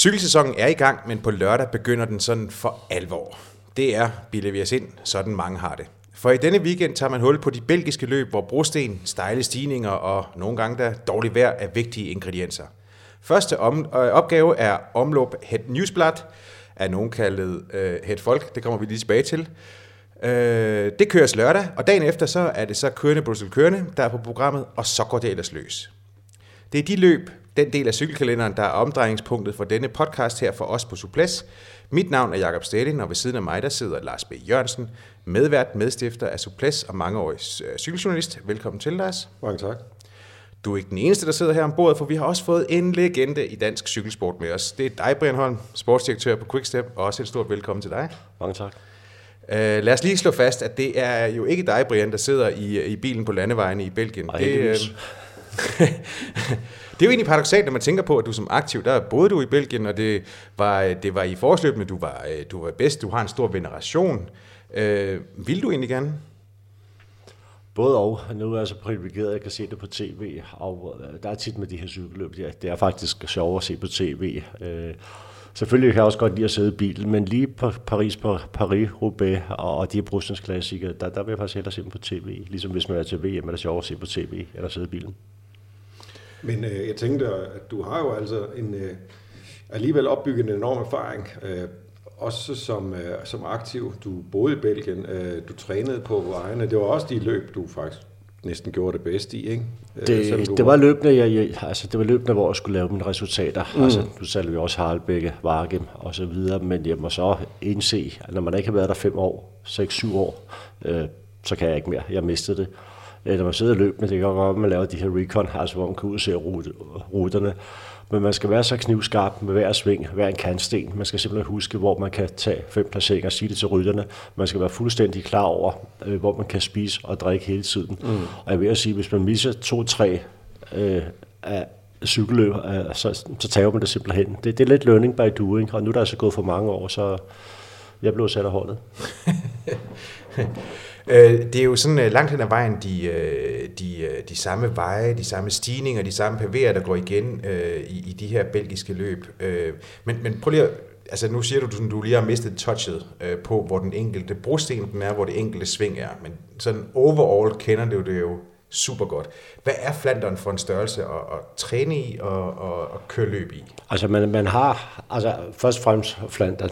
Cykelsæsonen er i gang, men på lørdag begynder den sådan for alvor. Det er, bilder vi os ind, sådan mange har det. For i denne weekend tager man hul på de belgiske løb, hvor brosten, stejle stigninger og nogle gange der dårligt vejr er vigtige ingredienser. Første opgave er Omloop Het Nieuwsblad, af nogen kaldet Het Volk, det kommer vi lige tilbage til. Det køres lørdag, og dagen efter så er det så Kuurne-Brussel-Kuurne, der er på programmet, og så går det ellers løs. Det er de løb, den del af cykelkalenderen, der er omdrejningspunktet for denne podcast her for os på Suplæs. Mit navn er Jacob Stedin, og ved siden af mig der sidder Lars B. Jørgensen, medvært, medstifter af Suplæs og mangeårig cykeljournalist. Velkommen til, Lars. Mange tak. Du er ikke den eneste, der sidder her om bordet, for vi har også fået en legende i dansk cykelsport med os. Det er dig, Brian Holm, sportsdirektør på Quickstep, og også et stort velkommen til dig. Mange tak. Lad os lige slå fast, at det er jo ikke dig, Brian, der sidder i bilen på landevejene i Belgien. Nej, det det er jo egentlig paradoksalt, når man tænker på, at du som aktiv, der boede du i Belgien, og det var i forårsløbene, du var bedst, du har en stor veneration. Vil du egentlig gerne? Både og. Nu er jeg så privilegeret, at jeg kan se det på tv, og der er tit med de her cykelløb, det er faktisk sjovt at se på tv. Selvfølgelig kan jeg også godt lide at sidde i bilen, men lige på Paris-Roubaix og de Brussels klassikere, der vil jeg faktisk hellere se dem på tv. Ligesom hvis man er til VM, er det sjovt at se på tv eller sidde i bilen. Men jeg tænkte, at du har jo altså alligevel opbygget en enorm erfaring, også som aktiv. Du boede i Belgien, du trænede på vejene. Det var også de løb, du faktisk næsten gjorde det bedste i, ikke? Det var løbende, hvor jeg skulle lave mine resultater. Mm. Altså, nu sagde vi også Harelbeke, Valgren og så videre, men jeg må så indse, at når man ikke har været der 6-7 år, så kan jeg ikke mere. Jeg mistede det. Når man sidder og løber, det kan godt, at man laver de her recon, altså hvor man kan udse ruterne. Men man skal være så knivskarp med hver sving, hver en kantsten. Man skal simpelthen huske, hvor man kan tage 5 placeringer og sige det til rytterne. Man skal være fuldstændig klar over, hvor man kan spise og drikke hele tiden. Mm. Og jeg vil sige, at hvis man misser 2-3 af cykelløb, så tager man det simpelthen. Det er lidt learning by doing, og nu er der altså gået for mange år, så jeg blev sat af holdet. Det er jo sådan langt hen ad vejen de samme veje, de samme stigninger, de samme pavéer, der går igen i de her belgiske løb. Men prøv lige at, altså nu siger du lige har mistet touchet på, hvor den enkelte brosten den er, hvor det enkelte sving er. Men sådan overall kender du det jo super godt. Hvad er Flandern for en størrelse at træne i og køre løb i? Altså man har, altså først og fremmest Flandern,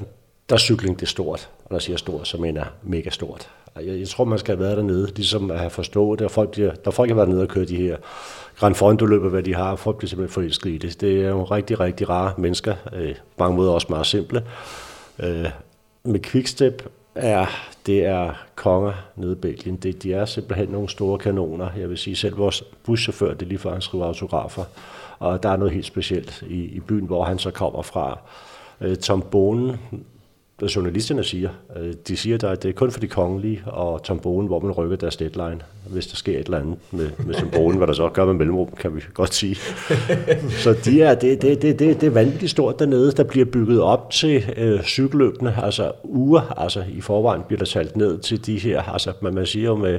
der cykling det er stort, og der siger stort, så mener jeg mega stort. Jeg tror, man skal have været dernede, ligesom at have forstået det. Og folk har været nede og kørt de her Gran Fondo-løber, hvad de har, og folk bliver simpelthen forelsket i det. Det er jo rigtig, rigtig rare mennesker. På mange måder også meget simple. Med Quickstep det er konger nede i Belgien. De er simpelthen nogle store kanoner. Jeg vil sige, selv vores buschauffør, det er lige før, han skriver autografer. Og der er noget helt specielt i byen, hvor han så kommer fra. Tom Boonen, hvad journalisterne siger. De siger, at det er kun for de kongelige og Tom Boonen, hvor man rykker deres deadline, hvis der sker et eller andet med Tom Boonen, hvad der så gør med mellemrum, kan vi godt sige. Så det er vanvittigt stort dernede, der bliver bygget op til cykelløbene, altså uger, altså i forvejen bliver der talt ned til de her, altså man siger jo med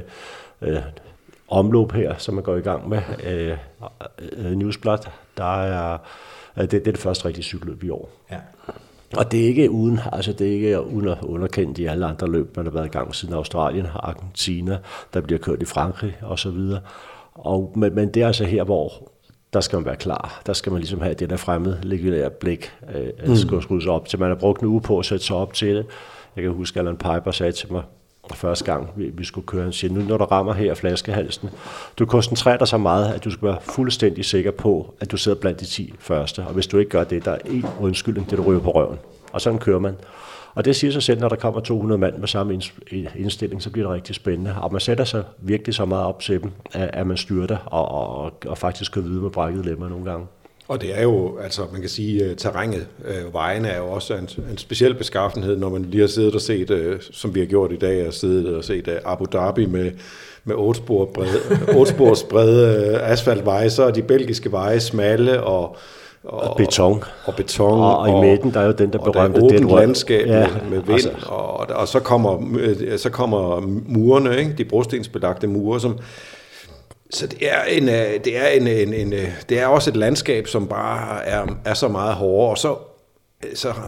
omløb her, som man går i gang med, Nieuwsblad, der er det er det første rigtige cykelløb i år. Ja. Og det er ikke uden, altså det er ikke underkendt i alle andre løb, man har været i gang siden Australien, Argentina, der bliver kørt i Frankrig og så videre. Men det er altså her, hvor der skal man være klar. Der skal man ligesom have det der fremmede legionære blik, skal skrues op til. Man har brugt en uge på at sætte sig op til det. Jeg kan huske, at Allan Peiper sagde til mig første gang, vi skulle køre, han siger, nu når du rammer her flaskehalsen, du koncentrerer dig så meget, at du skal være fuldstændig sikker på, at du sidder blandt de 10 første, og hvis du ikke gør det, der er en undskyldning, det du ryger på røven, og sådan kører man. Og det siger sig selv, når der kommer 200 mand med samme indstilling, så bliver det rigtig spændende, og man sætter sig virkelig så meget op til dem, at man styrter og faktisk kører videre med brækkede lemmer nogle gange. Og det er jo, altså man kan sige, terrænet, vejene er jo også en speciel beskaffenhed, når man lige har siddet og set, som vi har gjort i dag, og siddet og set Abu Dhabi med 8-spors brede asfaltveje, så er de belgiske veje smalle og beton. Og i midten, der er jo den, der berømte den åbent landskab med vind, altså. og så kommer murene, ikke? De brostensbelagte mure, som... Så det er også et landskab, som bare er så meget hårdere, og så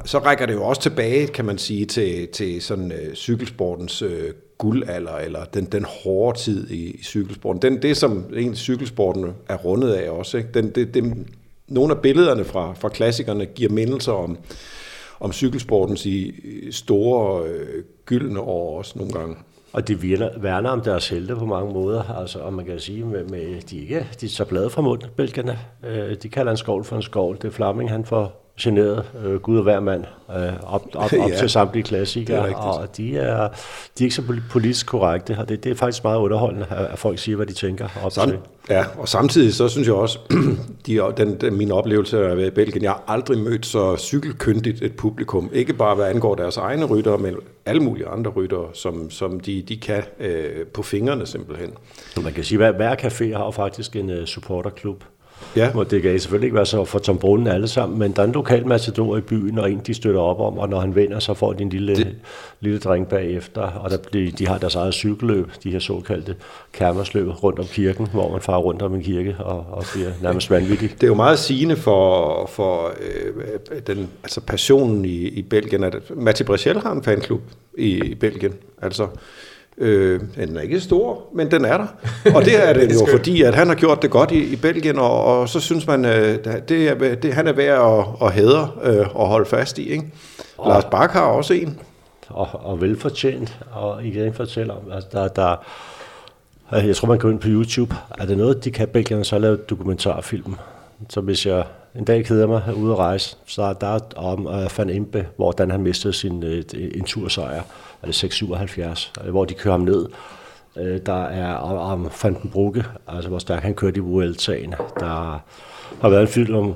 så rækker det jo også tilbage, kan man sige, til sådan cykelsportens guldalder, eller den hårde tid i cykelsporten. Det, som egentlig cykelsporten er rundet af også. Ikke? Nogle af billederne fra klassikerne giver mindelser om cykelsportens i store gyldne år også nogle gange. Og de værner om deres helte på mange måder, altså, og man kan sige, med de tager blade fra munden, belgierne. De kalder en skovl for en skovl. Det er Flaming, han får generet Gud og hver mand op til samtlige klassikere, og de er ikke så politisk korrekte, og det er faktisk meget underholdende, at folk siger, hvad de tænker op til. Ja, og samtidig så synes jeg også, min oplevelse af at være i Belgien, jeg har aldrig mødt så cykelkyndigt et publikum, ikke bare hvad angår deres egne ryttere, men alle mulige andre ryttere, som de kan på fingrene simpelthen. Så man kan sige, at hver café har faktisk en supporterklub. Ja. Det kan selvfølgelig ikke være så for Tom Boonen alle sammen, men der er en lokal matador i byen, og en de støtter op om, og når han vinder, så får de en lille dreng bagefter, og de har deres eget cykelløb, de her såkaldte kermersløb rundt om kirken, hvor man farer rundt om en kirke og bliver nærmest vanvittig. Det er jo meget sigende for den passionen i Belgien, at Mathieu Breschel har en fanklub i Belgien, altså. Den er ikke stor, men den er der. Og det er det jo, fordi at han har gjort det godt i Belgien, og så synes man, han er værd at hædre og holde fast i. Ikke? Og Lars Bak har også en. Og velfortjent, og I kan ikke fortælle om, altså, jeg tror, man kan gå ind på YouTube. Er det noget, de kan belgierne så lave dokumentarfilm? Så hvis jeg en dag keder mig ude at rejse, så der om Van Impe, hvordan han mistede sin en tursejr, altså 677, hvor de kører ham ned. Der er om Van den Brugge, altså hvor stærk han kørte i Vueltaen. Der har været en film om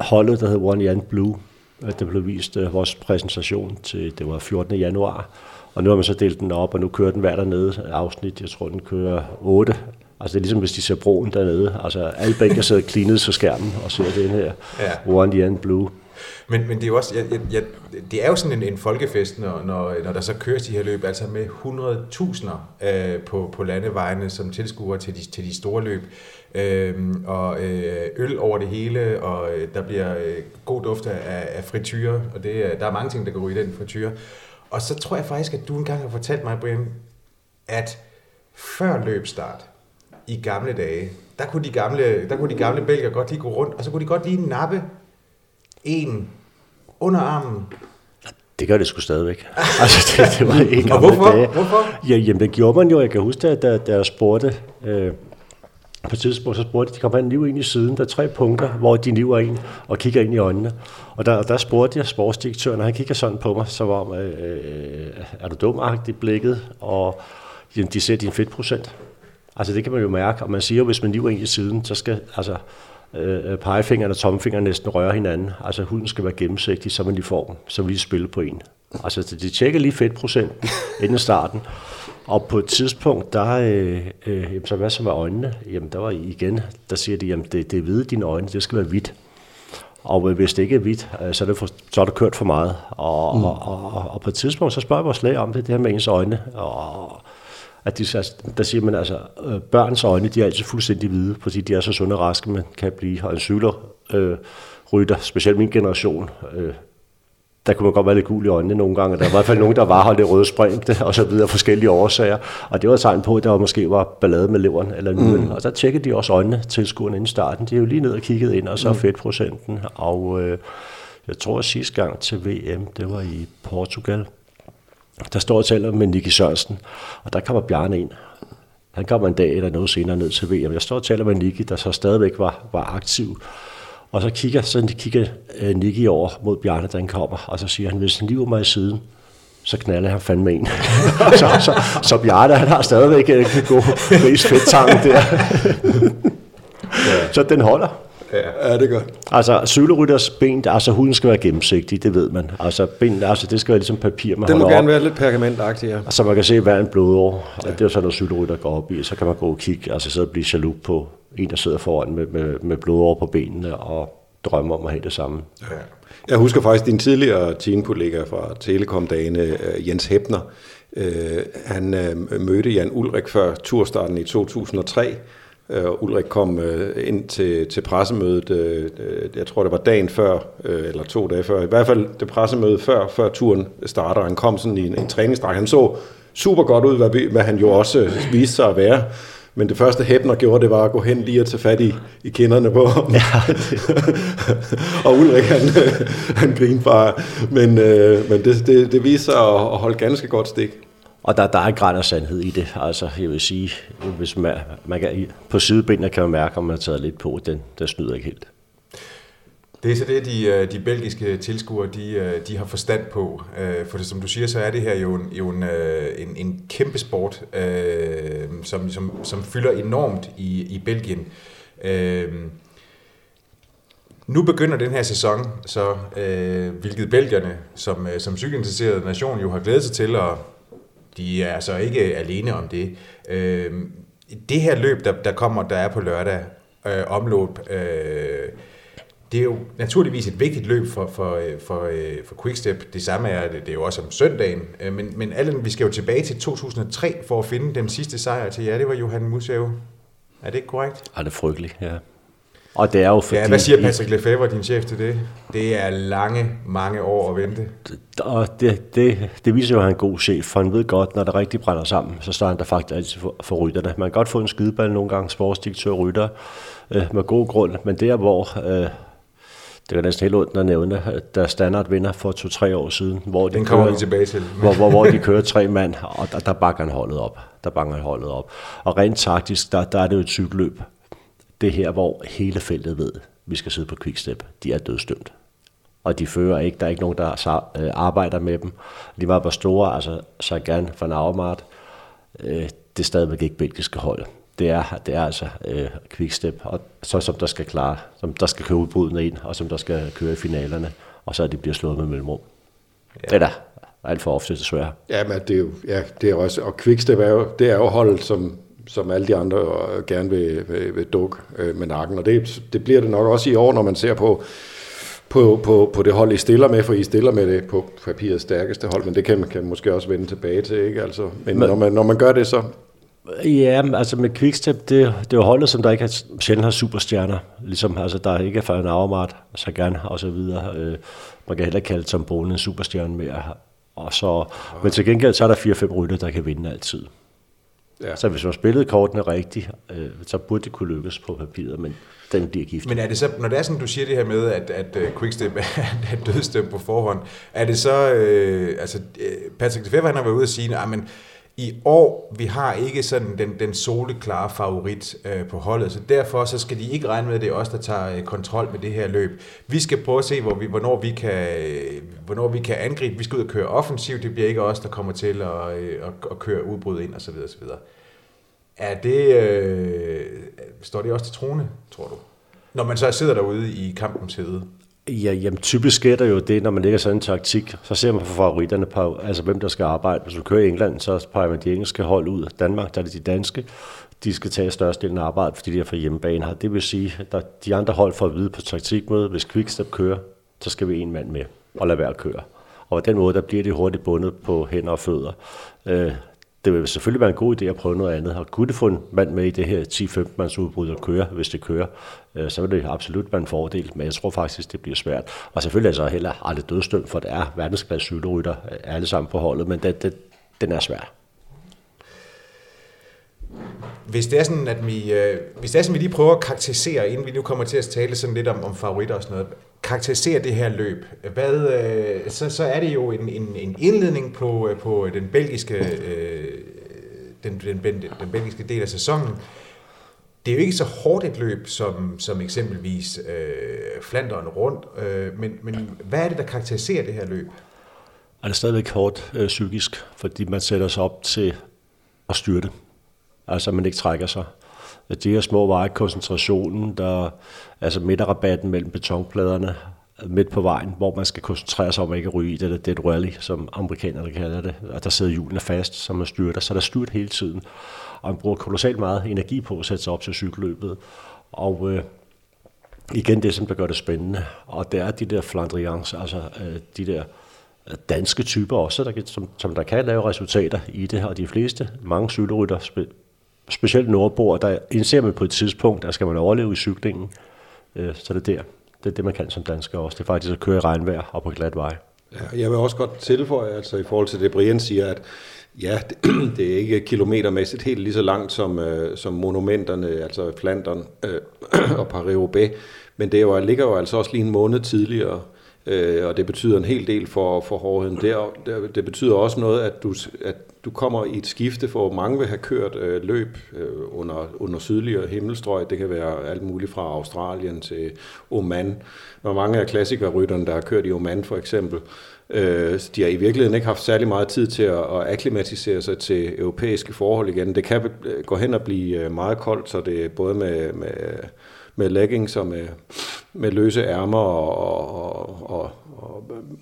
holdet, der hedder One Jan Blue. Det blev vist vores præsentation til, det var 14. januar. Og nu har man så delt den op, og nu kører den hver dernede afsnit. Jeg tror, den kører 8. Altså det er ligesom, hvis de ser broen dernede. Altså alle bænker sidder klinet til skærmen og ser den her One Jan Blue. Men det er jo også, det er jo sådan en folkefest, når der så køres de her løb, altså med 100.000 på landevejene som tilskuere til de store løb, og øl over det hele, og der bliver god duft af frityre, og der er mange ting, der går i den frityre. Og så tror jeg faktisk, at du engang har fortalt mig, Brian, at før løbstart i gamle dage, der kunne de gamle belgier godt lige gå rundt, og så kunne de godt lige nappe en under armen. Det gør det sgu stadigvæk. Altså, det var en gang. Hvorfor? Ja, jamen, det gjorde man jo. Jeg kan huske, da jeg spurgte, på tidspunkt, så spurgte de, kom han niver ind i siden? Der er 3 punkter, hvor de niver ind og kigger ind i øjnene. Og der spurgte jeg sportsdirektøren, og han kigger sådan på mig, så var er du dumagtigt blikket? Og jamen, de ser din fedtprocent. Altså, det kan man jo mærke. Og man siger jo, hvis man niver ind i siden, så skal, altså, pegefingeren og tomfingeren næsten rører hinanden. Altså huden skal være gennemsigtig, så man lige får dem, så vi lige spiller på en. Altså de tjekker lige fedtprocenten inden starten. Og på et tidspunkt, så hvad så med øjnene? Jamen der var igen, der siger de, jamen det er hvide dine øjne, det skal være hvidt. Og hvis det ikke er hvidt, så er det kørt for meget. Og på et tidspunkt, så spørger jeg vores læge om det her med ens øjne. Og at der siger man altså, børns øjne, de er altid fuldstændig hvide, fordi de er så sunde og raske, man kan blive. Og en cykelrytter, specielt min generation, der kunne man godt være lidt gul i øjnene nogle gange. Der var i hvert fald nogen, der var holdt det røde sprængte, og så videre forskellige årsager. Og det var et tegn på, at der måske var ballade med leveren eller nyheden. Og der tjekkede de også øjnene tilskuerne inden starten. De er jo lige ned og kiggede ind, og så fedtprocenten. Og jeg tror, at sidste gang til VM, det var i Portugal. Der står og taler med Nicky Sørensen, og der kommer Bjarne ind. Han kommer en dag eller noget senere ned til VM. Jeg står og taler med Nicky, der så stadigvæk var aktiv. Og så kigger Nicky over mod Bjarne, da han kommer, og så siger han, hvis han lige var mig i siden, så knalder han fandme en. så Bjarne, han har stadigvæk en god mest fedttange der. Så den holder. Ja, det gør. Altså, cykelrytters ben, altså huden skal være gennemsigtig, det ved man. Altså, ben, altså det skal være ligesom papir, man holder op. Den må gerne være lidt pergamentagtig, ja. Altså, man kan se hver en blodår, og det er jo sådan, når cykelrytter går op i, så kan man gå og kigge, altså sidde og blive jaloux på en, der sidder foran med blodår på benene, og drømmer om at have det samme. Ja. Jeg husker faktisk din tidligere teamkollega fra Telekom-dagene, Jens Hebner. Han mødte Jan Ullrich før turstarten i 2003, Ullrich kom ind til pressemødet, jeg tror det var dagen før, eller 2 dage før, i hvert fald det pressemøde før turen starter. Han kom sådan i en træningsdragt. Han så super godt ud, hvad han jo også viste sig at være. Men det første Hebner gjorde, det var at gå hen lige og tage fat i kinderne på ham. Ja, og Ullrich, han griner bare. Men det viste sig at holde ganske godt stik. Og der er en gran af sandhed i det. Altså, jeg vil sige, hvis man kan, på sidebenene kan man mærke, om man har taget lidt på. Den snyder ikke helt. Det er så det, de belgiske tilskuere de har forstand på. For som du siger, så er det her jo en kæmpe sport, som fylder enormt i Belgien. Nu begynder den her sæson, så hvilket belgierne som cykelinteresserede nation jo har glædet sig til, og de er så ikke alene om det. Det her løb, der kommer, der er på lørdag, omløb, det er jo naturligvis et vigtigt løb for Quickstep. Det samme er det er jo også om søndagen. Men Allan, vi skal jo tilbage til 2003 for at finde den sidste sejr til jer. Det var Johan Museu. Er det ikke korrekt? Ja, det er frygteligt, ja. Og det er jo fordi... Ja, hvad siger Patrick Lefevere, din chef, til det? Det er lange, mange år at vente. Og det viser jo, at han er en god chef, for han ved godt, når det rigtig brænder sammen, så står han der faktisk altid for rytterne. Man kan godt få en skideball nogle gange, sportsdirektør og rytter, med god grund, men der hvor... Det er næsten helt ondt at nævne, der standardvinder for 2-3 år siden, hvor de kommer tilbage til. hvor de kører 3 mand, og der bakker han holdet op. Og rent taktisk, der er det jo et cykeløb. Det her, hvor hele feltet ved, vi skal sidde på Quickstep, de er dødsdømt. Og de fører ikke, der er ikke nogen, der arbejder med dem. De var bare store, altså Sagan, Van Avermaet, det er stadigvæk ikke belgiske hold. Det er altså Quickstep, og så som der skal klare, som der skal køre udbudene ind, og som der skal køre i finalerne, og så er det bliver slået med mellemrum. Ja. Det der alt for ofte desværre. Ja, men det er jo, ja, det er også, og Quickstep er jo, det er jo holdet, som alle de andre gerne vil dukke med nakken, og det bliver det nok også i år, når man ser på det hold, I stiller med, for I stiller med det på papirets stærkeste hold, men det kan man måske også vende tilbage til, ikke? Altså, men når man gør det, så... Ja, altså med Quickstep, det er jo holdet, som der ikke sjældent har superstjerner, ligesom altså der ikke er Van Avermaet, Sagan og så videre. Man kan heller kalde Tom Boonen en superstjerne mere. Og så, men til gengæld så er der 4-5 rytter, der kan vinde altid. Ja. Så hvis man spillede kortene rigtigt, så burde det kunne lykkes på papiret, men den bliver gift. Men er det så, når det er sådan, du siger det her med, at Quickstep er dødsdømt på forhånd, er det så, Patrick Lefevere, han har været ude og sige, men i år, vi har ikke sådan den soleklare favorit på holdet, så derfor så skal de ikke regne med, at det er os, der tager kontrol med det her løb. Vi skal prøve at se, hvornår vi kan angribe. Vi skal ud og køre offensivt, det bliver ikke os, der kommer til at køre udbrud ind osv. osv. Står det også til troende, tror du? Når man så sidder derude i kampens hede? Ja, jamen typisk sker der jo det, når man lægger sådan en taktik, så ser man for favoritterne på, altså hvem der skal arbejde. Hvis du kører i England, så peger man de engelske hold ud. Danmark, der er det de danske, de skal tage størstedelen af arbejdet, fordi de er fra hjemmebane her. Det vil sige, at de andre hold får at vide på taktikmøde, hvis Quickstep kører, så skal vi 1 mand med og lade være at køre. Og på den måde, der bliver de hurtigt bundet på hænder og fødder. Det vil selvfølgelig være en god idé at prøve noget andet, og kunne det få en mand med i det her 10-15-mands udbrud at køre, hvis det kører, så vil det absolut være en fordel, men jeg tror faktisk, det bliver svært. Og selvfølgelig er så heller aldrig dødsdømt, for det er verdensklasse cykelrytter alle sammen på holdet, men den er svær. Hvis det er sådan, at vi lige prøver at karakterisere, inden vi nu kommer til at tale sådan lidt om favoritter og sådan noget, karakterisere det her løb. Så er det jo en indledning på den belgiske den belgiske del af sæsonen. Det er jo ikke så hårdt et løb som eksempelvis Flandern rundt, men hvad er det, der karakteriserer det her løb? Er det stadigvæk hårdt psykisk, fordi man sætter sig op til at styre det. Altså, man ikke trækker sig. De her små veje, koncentrationen, der, altså midterrabatten mellem betonpladerne midt på vejen, hvor man skal koncentrere sig om at ikke ryge i det dead rally, som amerikanerne kalder det, og der sidder hjulene fast, som man styrter, så der styrt hele tiden. Og man bruger kolossalt meget energi på at sætte sig op til cykelløbet. Og igen det, som der gør det spændende, og det er de der flandrians, altså de der danske typer også, som der kan lave resultater i det, og de fleste, mange cykelrytter specielt nordboer, der indser man på et tidspunkt, der skal man overleve i cyklingen. Så det er det, man kan som dansker også. Det er faktisk at køre i regnvejr og på glat vej. Ja, jeg vil også godt tilføje, altså i forhold til det, Brian siger, at ja, det er ikke kilometermæssigt helt lige så langt som monumenterne, altså Flandern og Paris-Roubaix, men det ligger jo altså også lige en måned tidligere, og det betyder en hel del for hårdheden der. Det betyder også noget, at du kommer i et skifte, for mange vil have kørt løb under sydligere himmelstrøg. Det kan være alt muligt fra Australien til Oman. Og mange af klassikerrytterne, der har kørt i Oman for eksempel, de har i virkeligheden ikke haft særlig meget tid til at akklimatisere sig til europæiske forhold igen. Det kan gå hen og blive meget koldt, så det er både med leggings og med løse ærmer og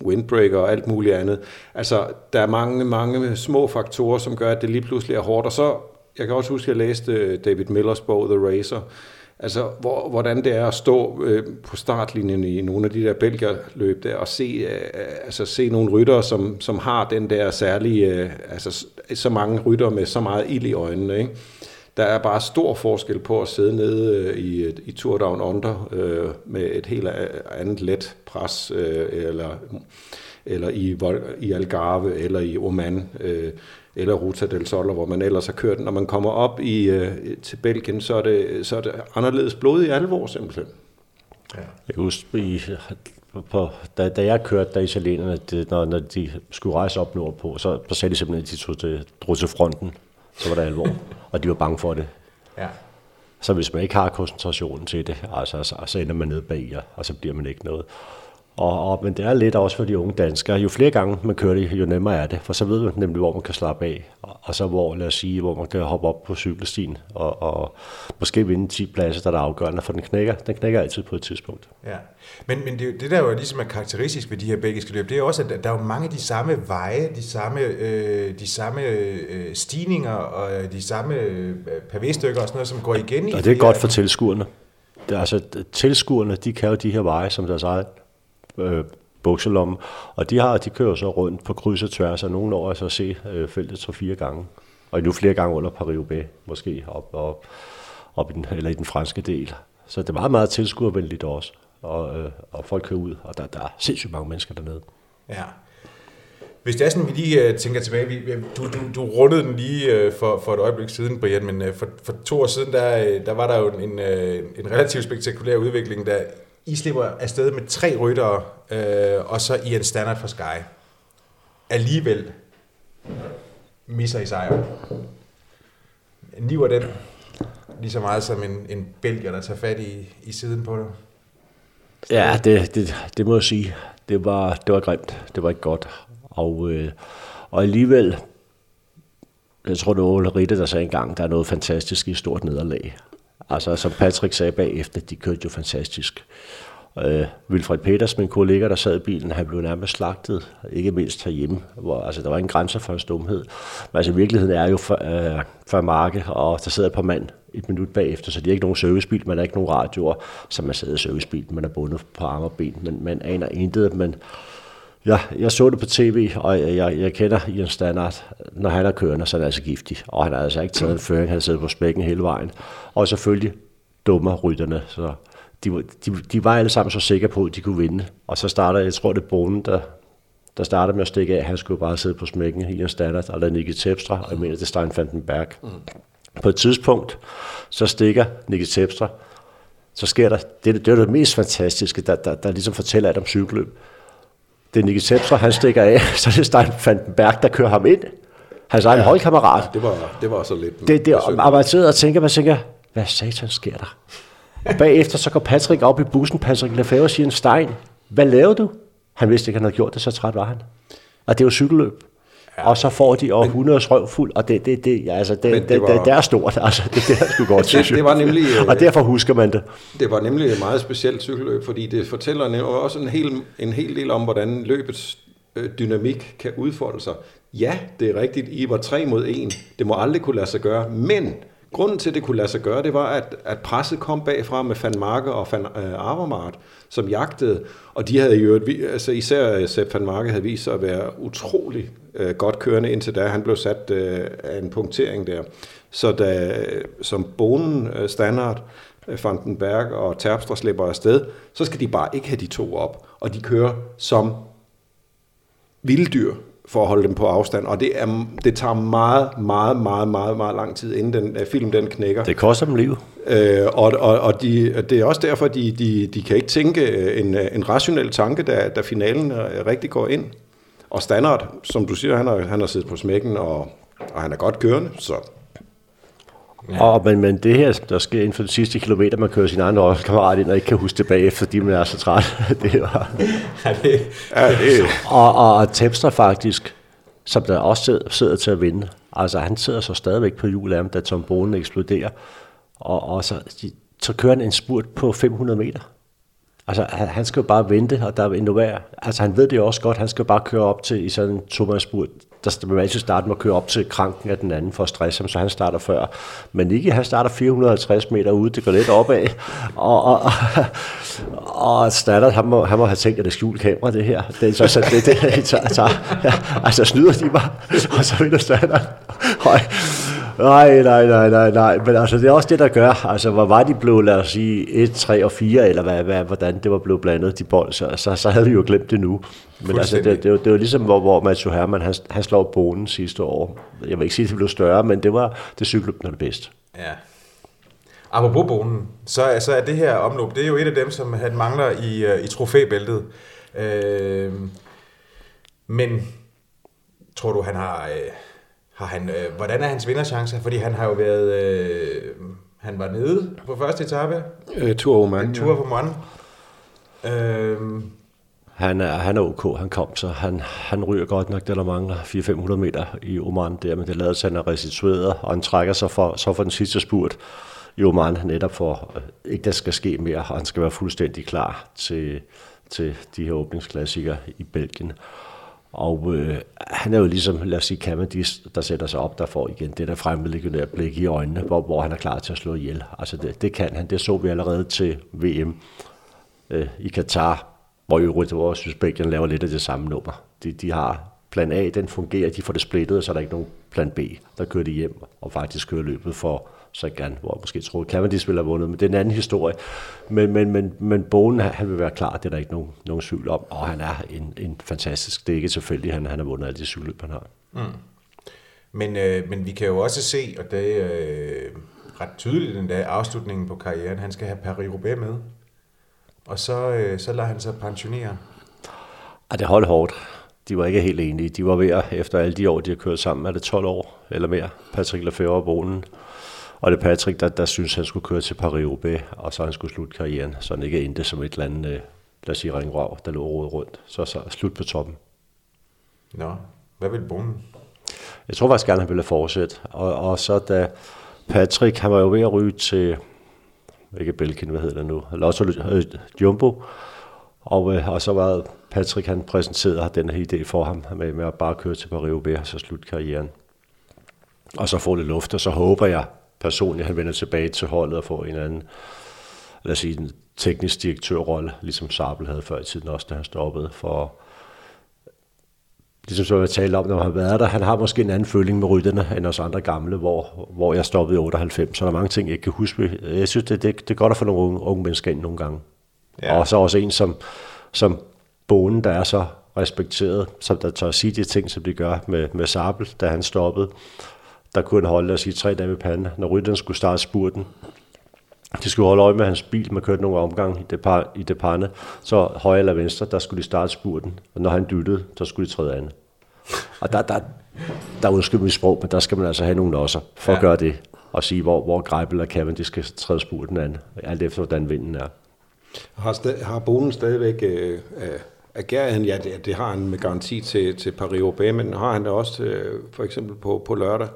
windbreaker og alt muligt andet. Altså, der er mange, mange små faktorer, som gør, at det lige pludselig er hårdt. Og så, jeg kan også huske, at jeg læste David Millers bog, The Racer. Altså, hvordan det er at stå på startlinjen i nogle af de der belgierløb der, og se nogle ryttere, som har den der særlige, så mange ryttere med så meget ild i øjnene, ikke? Der er bare stor forskel på at sidde nede i Tour Down Under med et helt andet let pres, eller i Algarve, eller i Oman, eller Ruta del Sol, hvor man ellers har kørt. Når man kommer op til Belgien, så er det anderledes blod i alvor, simpelthen. Ja. Jeg husker, da jeg kørte, da italienerne, når de skulle rejse op nordpå, så sagde de simpelthen, at de drog til fronten. Så var der alvor, og de var bange for det. Ja. Så hvis man ikke har koncentrationen til det, så ender man nede bag jer, og så bliver man ikke noget. Men det er lidt også for de unge danskere. Jo flere gange man kører det, jo nemmere er det, for så ved man nemlig, hvor man kan slappe af, og så hvor man kan hoppe op på cykelstien, og måske vinde 10 pladser, der er afgørende, for den knækker. Den knækker altid på et tidspunkt. Ja. Men det der jo ligesom er karakteristisk ved de her belgiske løb, det er også, at der er jo mange af de samme veje, de samme stigninger, og de samme pavéstykker og sådan noget, som går igen. Og det er godt for tilskuerne. Altså tilskuerne, de kan jo de her veje, som deres eget bukselommen, og de kører så rundt på kryds og tværs, og nogen når altså at se feltet 3-4 gange, og endnu flere gange under Paris-Roubaix, måske op i den franske del. Så det er meget, meget tilskuervenligt også, og folk kører ud, og der er sindssygt mange mennesker dernede. Ja. Hvis det er sådan, vi lige tænker tilbage, du rundede den lige for et øjeblik siden, Brian, men for 2 år siden, der var der jo en relativt spektakulær udvikling, der I slipper afsted med 3 ryttere, og så i en standard for Sky. Alligevel misser I sejren. Niver den lige så meget som en belgier, der tager fat i siden på det? Ja, det må jeg sige. Det var grimt. Det var ikke godt. Og alligevel, jeg tror det var Ulrich, der sagde engang, der er noget fantastisk i stort nederlag. Altså, som Patrick sagde bagefter, de kørte jo fantastisk. Wilfred Peters, min kollega, der sad i bilen, han blev nærmest slagtet, ikke mindst herhjemme, hvor altså, der var ingen grænser for en stumhed. Men altså, virkeligheden er jo for Marke, og der sidder et par mand et minut bagefter, så de er ikke nogen servicebil, man er ikke nogen radioer, så man sidder i servicebilen, man er bundet på arme og ben, men man aner intet, men jeg så det på tv, og jeg kender Ian Stannard, når han er kørende, så er han altså giftig. Og han har altså ikke taget en føring, han har siddet på smækken hele vejen. Og selvfølgelig dummer rytterne. Så de var alle sammen så sikre på, at de kunne vinde. Og så starter, jeg tror det er Boonen, der starter med at stikke af. Han skulle bare sidde på smækken, Ian Stannard, og der er Nicky Terpstra, og jeg mener, det er Stein Vandenberg. På et tidspunkt, så stikker Nicky Terpstra. Så sker der, det er det mest fantastiske, der ligesom fortæller alt om cykelløb. Det er Nicky Terpstra, han stikker af, så det er Stein Vandenberg, der kører ham ind. Hans egen holdkammerat. Ja, det var så lidt. Man sidder og tænker, hvad satan sker der? Og bagefter så går Patrick op i bussen, Patrick Lefevere og siger, Stein, hvad lavede du? Han vidste ikke, han havde gjort det, så træt var han. Og det var cykelløb. Ja. Og så får de århundredes røv fuld, og det er stort. Altså, det er sgu godt, synes jeg. Det var nemlig, og derfor husker man det. Det var nemlig et meget specielt cykelløb, fordi det fortæller også en hel del om, hvordan løbets dynamik kan udfolde sig. Ja, det er rigtigt. I var 3 mod 1. Det må aldrig kunne lade sig gøre, men Grunden til, at det kunne lade sig gøre, det var, at presset kom bagfra med Vanmarcke og Van Avermaet, som jagtede, og de havde jo, altså især Sep Vanmarcke havde vist sig at være utrolig godt kørende indtil da. Han blev sat af en punktering der. Så da, som Boonen standard, Van den Berg og Terpstra slipper afsted, så skal de bare ikke have de to op, og de kører som vilddyr for at holde dem på afstand, og det tager meget lang tid, inden den film den knækker. Det koster dem livet. Det er også derfor, de kan ikke tænke en rationel tanke, da finalen rigtig går ind. Og Standard, som du siger, han har siddet på smækken, og han er godt kørende, så... Ja. Men det her, der sker inden for de sidste kilometer, man kører sin egen kammerat ind og ikke kan huske tilbage, fordi man er så træt. Det var... Ja, det. Og Terpstra faktisk, som der også sidder til at vinde. Altså han sidder så stadigvæk på hjul af ham, da Tom Boonen eksploderer. Og så kører han en spurt på 500 meter. Altså han skal jo bare vente, og der er innovere. Altså han ved det også godt, han skal bare køre op til i sådan en tomandsspurt. Der skal man altid starte med at køre op til kranken af den anden for at stresse ham, så han starter før. Men ikke, han starter 450 meter ude, det går lidt opad. Og Standard, han må have tænkt, at det er skjult kamera, det her. Det er så det, ja, altså snyder de bare, og så vinder Standard. Nej. Men altså, det er også det, der gør. Altså, hvor var de blevet, lad os sige, 1, 3 og 4, eller hvordan det var blevet blandet, de bold, så havde vi jo glemt det nu. Men altså, det var ligesom, hvor Matteo Hermann, han slog Boonen sidste år. Jeg vil ikke sige, at det blev større, men det cykeløb, der var det bedste. Ja. Apropos Boonen, så er det her omløb, det er jo et af dem, som han mangler i trofæbæltet. Men tror du, han har... hvordan er hans vinderchancer? Fordi han har jo været... han var nede på første etape. Tour of Man. Tour of Man. Han er ok. Han kom, så han ryger godt nok, der mangler 400-500 meter i Oman der, men det lader sig, han er restitueret, og han trækker sig for den sidste spurt i Oman, netop for, ikke der skal ske mere, og han skal være fuldstændig klar til de her åbningsklassikere i Belgien. Og han er jo ligesom, lad os sige, Cavendish, der sætter sig op, der får igen det der fremmedlegionære blik i øjnene, hvor han er klar til at slå ihjel. Altså det kan han, det så vi allerede til VM i Katar, hvor i øvrigt, hvor jeg synes, Belgien laver lidt af det samme nummer. De har plan A, den fungerer, de får det splittet, så er der ikke nogen plan B, der kører de hjem og faktisk kører løbet for Sagan, hvor jeg måske troede Cavendish ville have vundet, men det er en anden historie. Men Boonen, han vil være klar, det er der ikke nogen tvivl om, og han er en fantastisk, det er ikke selvfølgelig, han har vundet alle de cykelløb, han har. Mm. Men vi kan jo også se, og det er ret tydeligt den der afslutningen på karrieren, han skal have Paris-Roubaix med, og så lader han sig pensionere. Det holdt hårdt. De var ikke helt enige. De var ved at, efter alle de år, de har kørt sammen, er det 12 år eller mere, Patrick Lefevere og Boonen. Og det er Patrick, der synes, han skulle køre til Paris-Roubaix, og så han skulle slutte karrieren, så han ikke endte som et eller andet, lad os sige, ringrav, der lå rodet rundt. Så slut på toppen. Nå, hvad ville Boonen? Jeg tror faktisk gerne, han ville fortsætte. Og så da Patrick, han var jo ved at ryge til, ikke Belgien, hvad hedder det nu, Lotto Jumbo, og så var Patrick, han præsenterede den her idé for ham, med at bare køre til Paris-Roubaix, og så slutte karrieren. Og så får det luft, og så håber jeg, personligt, han vender tilbage til holdet og får en anden, lad os sige, en teknisk direktørrolle, ligesom Sabel havde før i tiden også, da han stoppede for, ligesom så jeg talte om, når han har været der, han har måske en anden føling med rytterne end os andre gamle, hvor jeg stoppede i 98, så der er mange ting, jeg ikke kan huske. Jeg synes, det er godt at få nogle unge mennesker ind nogle gange. Ja. Og så også en som Boonen, der er så respekteret, som der tør at sige de ting, som de gør med Sabel, da han stoppede. Der kunne han holde, og sige, 3 dage ved panden, når rytteren skulle starte spurten. De skulle holde øje med hans bil, man kørte nogle omgange i det pande, så højre eller venstre, der skulle de starte spurten, og når han dyttede, så skulle de træde an. Og der undskyld mit sprog, men der skal man altså have nogle losser for at gøre det, og sige, hvor Greipel eller Cavendish skal træde spurten an, alt efter, hvordan vinden er. Har Boonen stadigvæk... Agerer han, ja, det har han med garanti til Paris-Roubaix, men har han det også for eksempel på lørdag?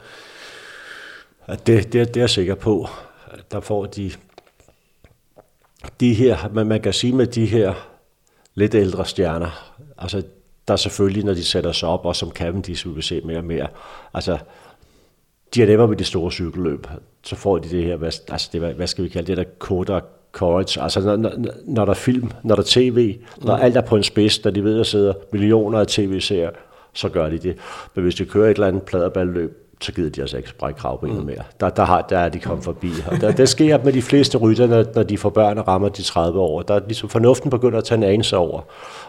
Det er jeg sikker på. Der får de her, man kan sige med de her lidt ældre stjerner, altså der selvfølgelig, når de sætter sig op, og som Cavendish vil se mere og mere, altså de er nemmere med det store cykelløb, så får de det her, hvad skal vi kalde det, der koder courage, altså når der er film, når der er tv, når alt er på en spids, når de ved, der sidder millioner af tv-serier, så gør de det. Men hvis de kører et eller andet pladerballøb, så gider de altså ikke sprække kravbenet mere. Der er de kommet forbi. Og der sker med de fleste rytter, når de får børn og rammer de 30 år. Der er ligesom fornuften begynder at tage en anelse over.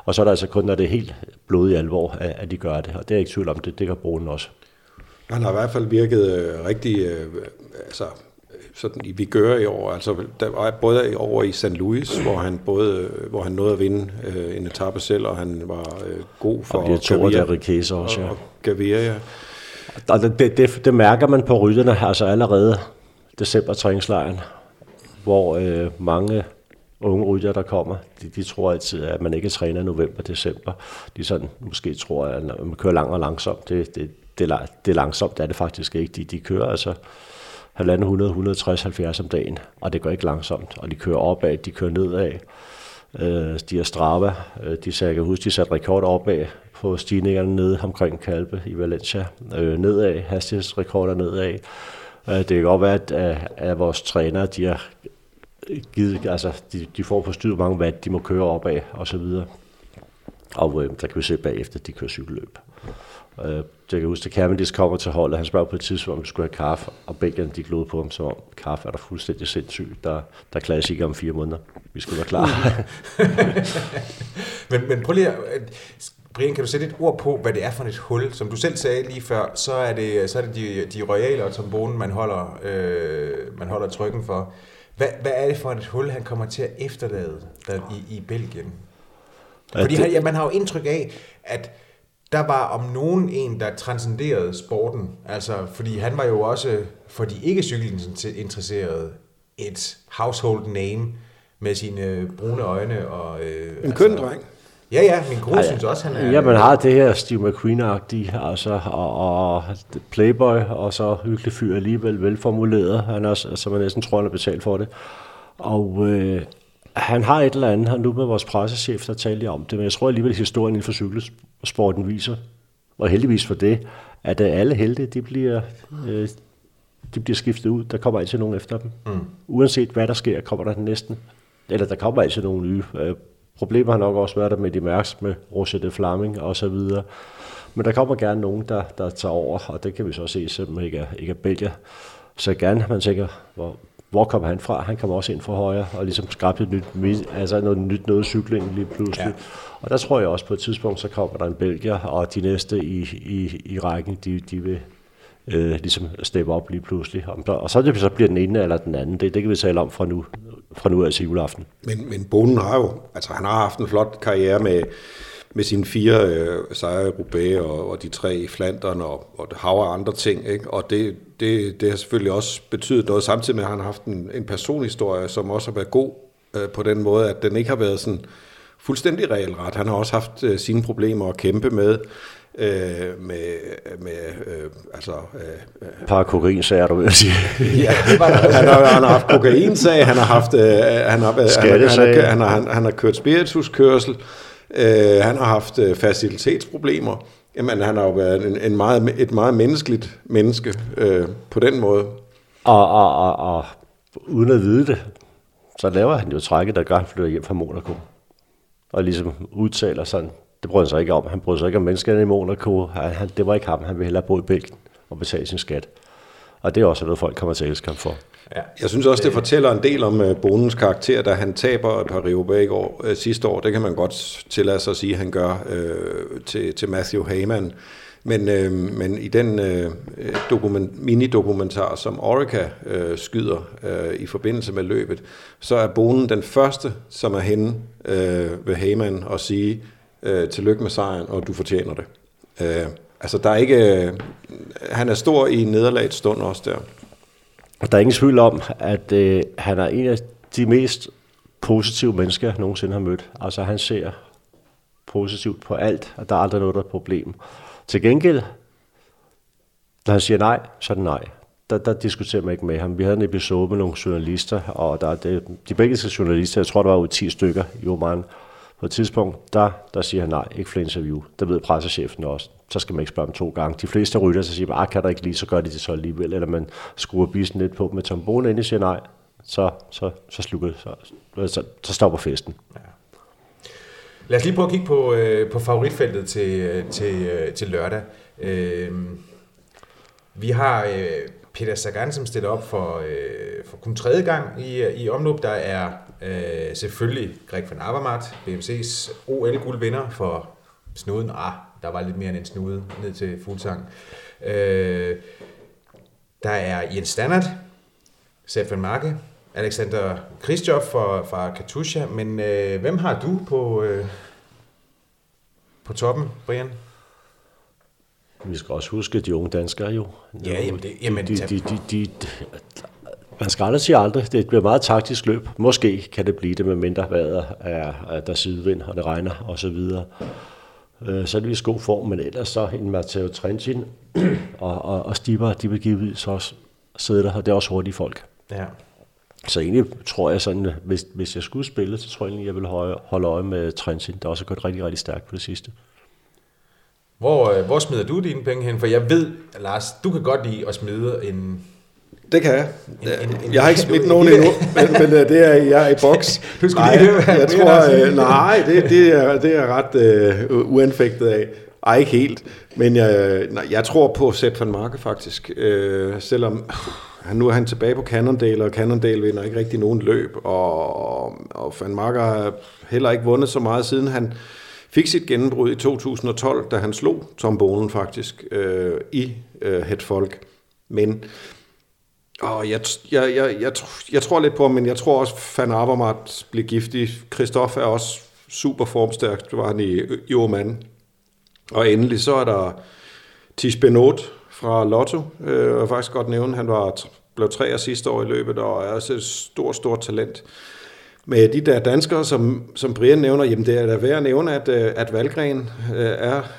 Og så er der altså kun, når det er helt blodig alvor, at de gør det. Og det er ikke tvivl om, det kan bruge den også. Han har i hvert fald virket rigtig... sådan i vigør i år, altså der var både over i St. Louis, hvor han nåede at vinde en etape selv, og han var god for Gaviria også, ja. Og Gaviria. Og det mærker man på rytterne, altså allerede december-træningslejren, hvor mange unge rytter, der kommer, de tror altid, at man ikke træner i november-december. De sådan, måske tror, at man kører langt og langsomt. Det er langsomt, det er det faktisk ikke. De kører altså 150, 160, 70 om dagen, og det går ikke langsomt, og de kører opad, de kører nedad, de er Strava, jeg kan huske, de satte rekord opad på stigningerne nede omkring Calpe i Valencia, nedad, hastighedsrekorder nedad, det kan godt være, at vores trænere, de har givet, altså de får på styr mange watt, de må køre opad, og så videre, og der kan vi se bagefter, de kører cykelløb. Jeg kan huske, at Cavendish kommer til holdet, han spørger på et tidspunkt, om vi skulle have kaffe, og bænkerne de glod på ham, som om kaffe er der fuldstændig sindssygt, der klages ikke om 4 måneder. Vi skulle være klar. men prøv lige, Brian, kan du sætte et ord på, hvad det er for et hul? Som du selv sagde lige før, så er det de royale og tombonen, man holder trykken for. Hvad er det for et hul, han kommer til at efterlade i Belgien? Fordi ja, man har jo indtryk af, at der var om nogen en, der transcenderede sporten, altså fordi han var jo også, for de ikke cykelinteresserede, et household name med sine brune øjne og... en altså, køn dreng. Ja, min kone synes også, han er... Ja, man har det her Steve McQueen-agtige, altså, og playboy, og så hyggelig fyr alligevel, velformuleret, han også, altså man næsten tror, han har betalt for det, og... han har et eller andet, han nu med vores pressechef, der talte om det, men jeg tror alligevel, at historien inden for cykelsporten viser, og heldigvis for det, at alle helte, de bliver skiftet ud, der kommer altid nogen efter dem. Mm. Uanset hvad der sker, kommer der næsten, eller der kommer altid nogle nye. Problemer har nok også været der med de mærks, med Roger de Flaming og så videre. Men der kommer gerne nogen, der tager over, og det kan vi så se, selvom ikke er Belgier. Så gerne, man tænker, hvor kommer han fra? Han kommer også ind fra højre, og ligesom skabte et nyt, altså noget cykling lige pludselig. Ja. Og der tror jeg også, på et tidspunkt, så kommer der en belgier, og de næste i rækken, de vil ligesom steppe op lige pludselig. Og så bliver den ene eller den anden. Det kan vi tale om fra nu af til juleaften. Men Boonen har jo, altså han har haft en flot karriere med sine 4 sejre i Roubaix og de 3 i Flandern og hav og andre ting, ikke? Og det har selvfølgelig også betydet noget, samtidig med, at han har haft en personhistorie, som også har været god på den måde, at den ikke har været sådan fuldstændig regelret. Han har også haft sine problemer at kæmpe med. Par kokainsager, du vil sige. Ja, han har haft kokainsag, han har kørt spirituskørsel, han har haft facilitetsproblemer. Jamen, han har jo været et meget menneskeligt menneske på den måde. Og uden at vide det, så laver han jo trækket, der gør, han flytter hjem fra Monaco. Og ligesom udtaler sådan, det brød han sig ikke om. Han brød sig ikke om menneskerne i Monaco. Det var ikke ham, han ville hellere bo i Belgien og betale sin skat. Og det er også noget, folk kommer til at elske ham for. Ja. Jeg synes også, det fortæller en del om Boonens karakter, da han taber Paris-Roubaix sidste år. Det kan man godt tillade sig at sige, at han gør til Matthew Hayman. Men i den minidokumentar, som Orica skyder i forbindelse med løbet, så er Boonen den første, som er henne ved Hayman og sige tillykke med sejren, og du fortjener det. Altså, der er ikke... han er stor i nederlagets stund også der. Og der er ingen tvivl om, at han er en af de mest positive mennesker, jeg nogensinde har mødt. Altså, han ser positivt på alt, og der er aldrig noget, der er et problem. Til gengæld, når han siger nej, så er det nej. Der diskuterer man ikke med ham. Vi havde en episode med nogle journalister, og de belgiske journalister, jeg tror, der var jo 10 stykker i Oman, På et tidspunkt, der siger han nej, ikke flere interview. Der ved pressechefen også. Så skal man ikke spørge dem to gange. De fleste rytter, så siger man, kan der ikke lide, så gør de det så alligevel. Eller man skruer bisen lidt på med Tom Boonen, inden de siger nej. Så slukker det. Så stopper festen. Ja. Lad os lige prøve at kigge på favoritfeltet til lørdag. Vi har Peter Sagan, som stiller op for kun tredje gang i omløb. Der er selvfølgelig Greg Van Avermaet, BMC's OL-guldvinder for snuden. Der var lidt mere end en snude ned til Fuglsang. Der er Jens Stannard, Sep Vanmarcke, Alexander Kristoff fra Katusha. Men hvem har du på toppen, Brian? Vi skal også huske, de unge danskere jo. Man skal aldrig sige aldrig. Det bliver meget taktisk løb. Måske kan det blive det, med mindre vejret er der sidevind, og det regner osv. Så er det i god form, men ellers så en Matteo Trentin og Stipper, de vil givetvis også sidde der, og det er også hurtige folk. Ja. Så egentlig tror jeg sådan, hvis jeg skulle spille, så tror jeg egentlig, jeg vil holde øje med Trentin, der også har gået rigtig, rigtig stærkt på det sidste. Hvor smider du dine penge hen? For jeg ved, Lars, du kan godt lide at smide en... Det kan jeg. Jeg har ikke smidt nogen endnu, men det er jeg i boks. Du skal lige høre, hvad jeg tror. Nej, det er ret uanfægtet af. Ej, ikke helt. Men jeg tror på Sep Vanmarcke faktisk. Selvom nu er han tilbage på Cannondale, og Cannondale vinder ikke rigtig nogen løb. Og Vanmarcke har heller ikke vundet så meget, siden han fik sit gennembrud i 2012, da han slog Tom Boonen faktisk i Het Volk. Men... Jeg tror lidt på, men jeg tror også, Van Avermaet bliver giftig. Kristoff er også super formstærk. Det var han i Oman. Og endelig så er der Tish Benot fra Lotto. Jeg vil faktisk godt nævne, han blev 3 sidste år i løbet, og er også et stort talent. Med de der danskere, som Brian nævner, jamen det er da værd at nævne, at Valgren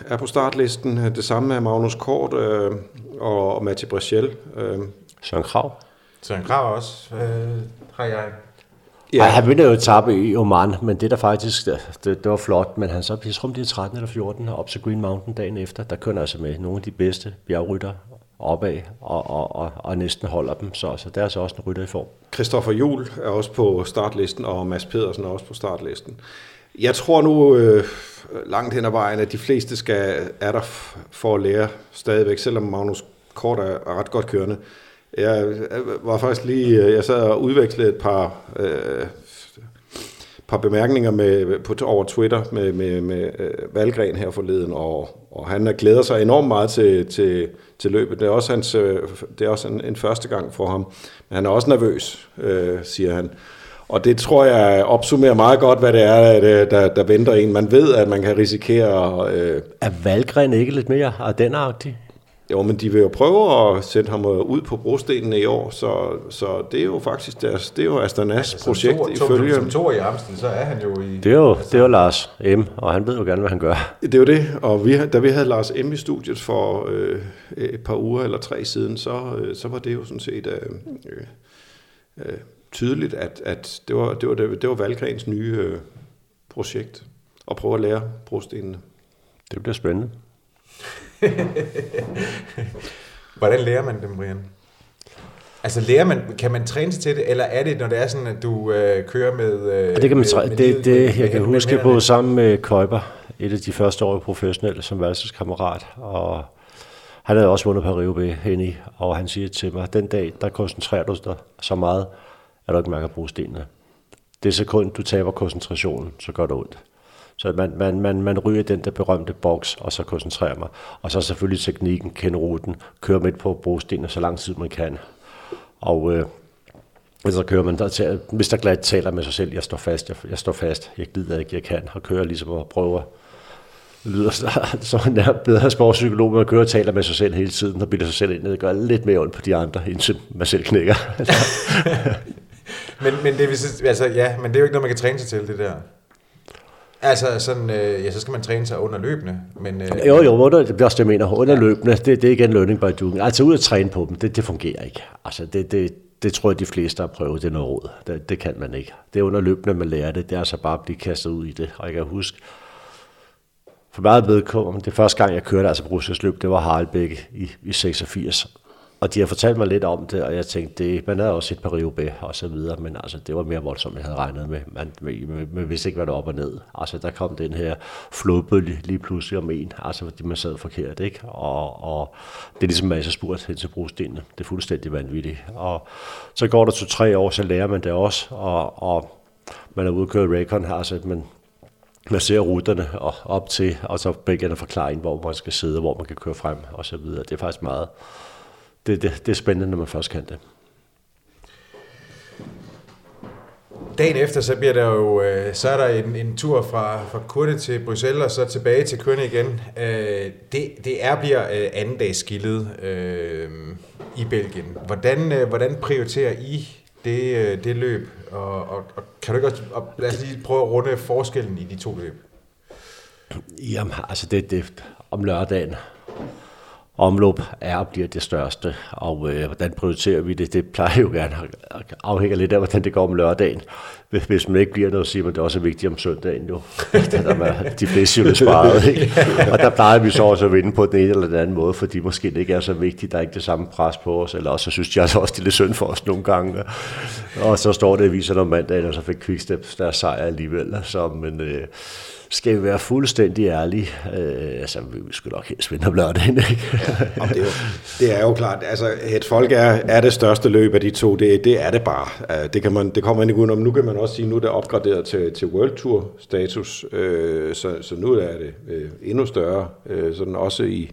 er på startlisten. Det samme er Magnus Cort og Mathieu Brechel. Søren Krav også, har jeg. Ja. Ej, han vinder jo etape i Oman, men det der faktisk, det var flot, men han så pisser om de 13 eller 14 op til Green Mountain dagen efter, der kører altså med nogle af de bedste bjergrytter opad og næsten holder dem, så der er så også en rytter i form. Christoffer Juhl er også på startlisten, og Mads Pedersen er også på startlisten. Jeg tror nu langt hen ad vejen, at de fleste er der for at lære stadigvæk, selvom Magnus Cort er ret godt kørende. Jeg sad og udvekslede et par bemærkninger over Twitter med Valgren her forleden, og han glæder sig enormt meget til løbet. Det er også en første gang for ham, men han er også nervøs, siger han. Og det tror jeg opsummerer meget godt, hvad det er, der venter en. Man ved, at man kan risikere... Er Valgren ikke lidt mere ardenneragtig? Jo, men de vil jo prøve at sætte ham ud på brostenene i år, så det er jo faktisk Astanas projekt ifølge. Som to i Amsten, så er han jo i... Det er jo Lars M, og han ved jo gerne, hvad han gør. Det er jo det, og da vi havde Lars M i studiet for et par uger eller 3 siden, så var det jo sådan set tydeligt, at det var Valgrens nye projekt at prøve at lære brostenene. Det bliver spændende. Hvordan lærer man dem, Brian? Altså kan man træne sig til det, eller er det, når det er sådan, at du kører med... det kan man træne. Jeg kan huske på sammen med Kuiper, et af de første år professionelle som værelseskammerat, og han havde også vundet Paris-Roubaix henne, og han siger til mig, den dag, der koncentrerer du dig så meget, at du ikke mærker at bruge stenene. Det sekund, du taber koncentrationen, så gør det ondt. Så man ryger den der berømte boks, og så koncentrerer mig. Og så selvfølgelig teknikken, kende ruten, kører midt på brostenene så lang tid man kan. Og så kører man der, hvis der glat taler med sig selv, jeg står fast, jeg glider ikke, jeg kan, og kører ligesom og prøver. Det lyder sådan der bedre sportspsykolog, man kører og taler med sig selv hele tiden, og bilder sig selv ind, og det gør lidt mere ondt på de andre, indtil man selv knækker. Men det er jo ikke noget, man kan træne sig til, det der. Altså sådan, ja, så skal man træne sig underløbende. Men, jo, det bliver også det, jeg mener, underløbende. Ja. Det er igen learning by doing. Altså ud at træne på dem, det fungerer ikke. Altså det tror jeg, de fleste har prøvet, det er noget råd. Det kan man ikke. Det er underløbende, man lærer det. Det er altså bare at blive kastet ud i det. Og jeg kan huske, for meget vedkommende, det første gang, jeg kørte altså Brussels løb, det var Harelbeke i 86. Og de har fortalt mig lidt om det, og jeg tænkte, man havde også et Paris-Roubaix og så videre, men altså, det var mere voldsomt, jeg havde regnet med. Man vidste ikke, hvad der op og ned. Altså, der kom den her flodbølge lige pludselig om en, altså, fordi man sad forkert, ikke? Og det er ligesom, man er så spurgt hen til brostenene. Det er fuldstændig vanvittigt. Og så går der 2-3 år, så lærer man det også, og man er ude at køre Raycon, altså, man ser ruterne og op til, og så begynde at forklare en, hvor man skal sidde, hvor man kan køre frem, og så videre. Det er faktisk meget... Det er spændende, når man først kan det. Dagen efter, så bliver der jo en tur fra Kuurne til Bruxelles, og så tilbage til Kuurne igen. Det bliver anden dags skillet i Belgien. Hvordan prioriterer I det løb? Og kan du ikke også, lad os lige prøve at runde forskellen i de to løb? Jamen, altså det om lørdagen. Omloop er og bliver det største, og hvordan prioriterer vi det? Det plejer jo gerne at afhænge lidt af, hvordan det går om lørdagen. Hvis man ikke bliver noget, siger man, det er også vigtigt om søndagen jo. De fleste jo sparet, ikke? Og der plejer vi så også at vinde på den ene eller den anden måde, fordi måske det ikke er så vigtigt, der er ikke det samme pres på os, eller også synes de altså også, det er lidt synd for os nogle gange. Og så står det i aviserne om mandagen, og så fik Quickstep deres sejr alligevel. Så, men... skal vi være fuldstændig ærlige, altså vi skulle nok helst vinde om lørdagen, ikke? Ja, det er jo klart, altså Het Volk er det største løb af de to, det er det bare. Det kommer man ikke udenom. Nu kan man også sige, nu er det opgraderet til World Tour status, så nu er det endnu større, sådan også i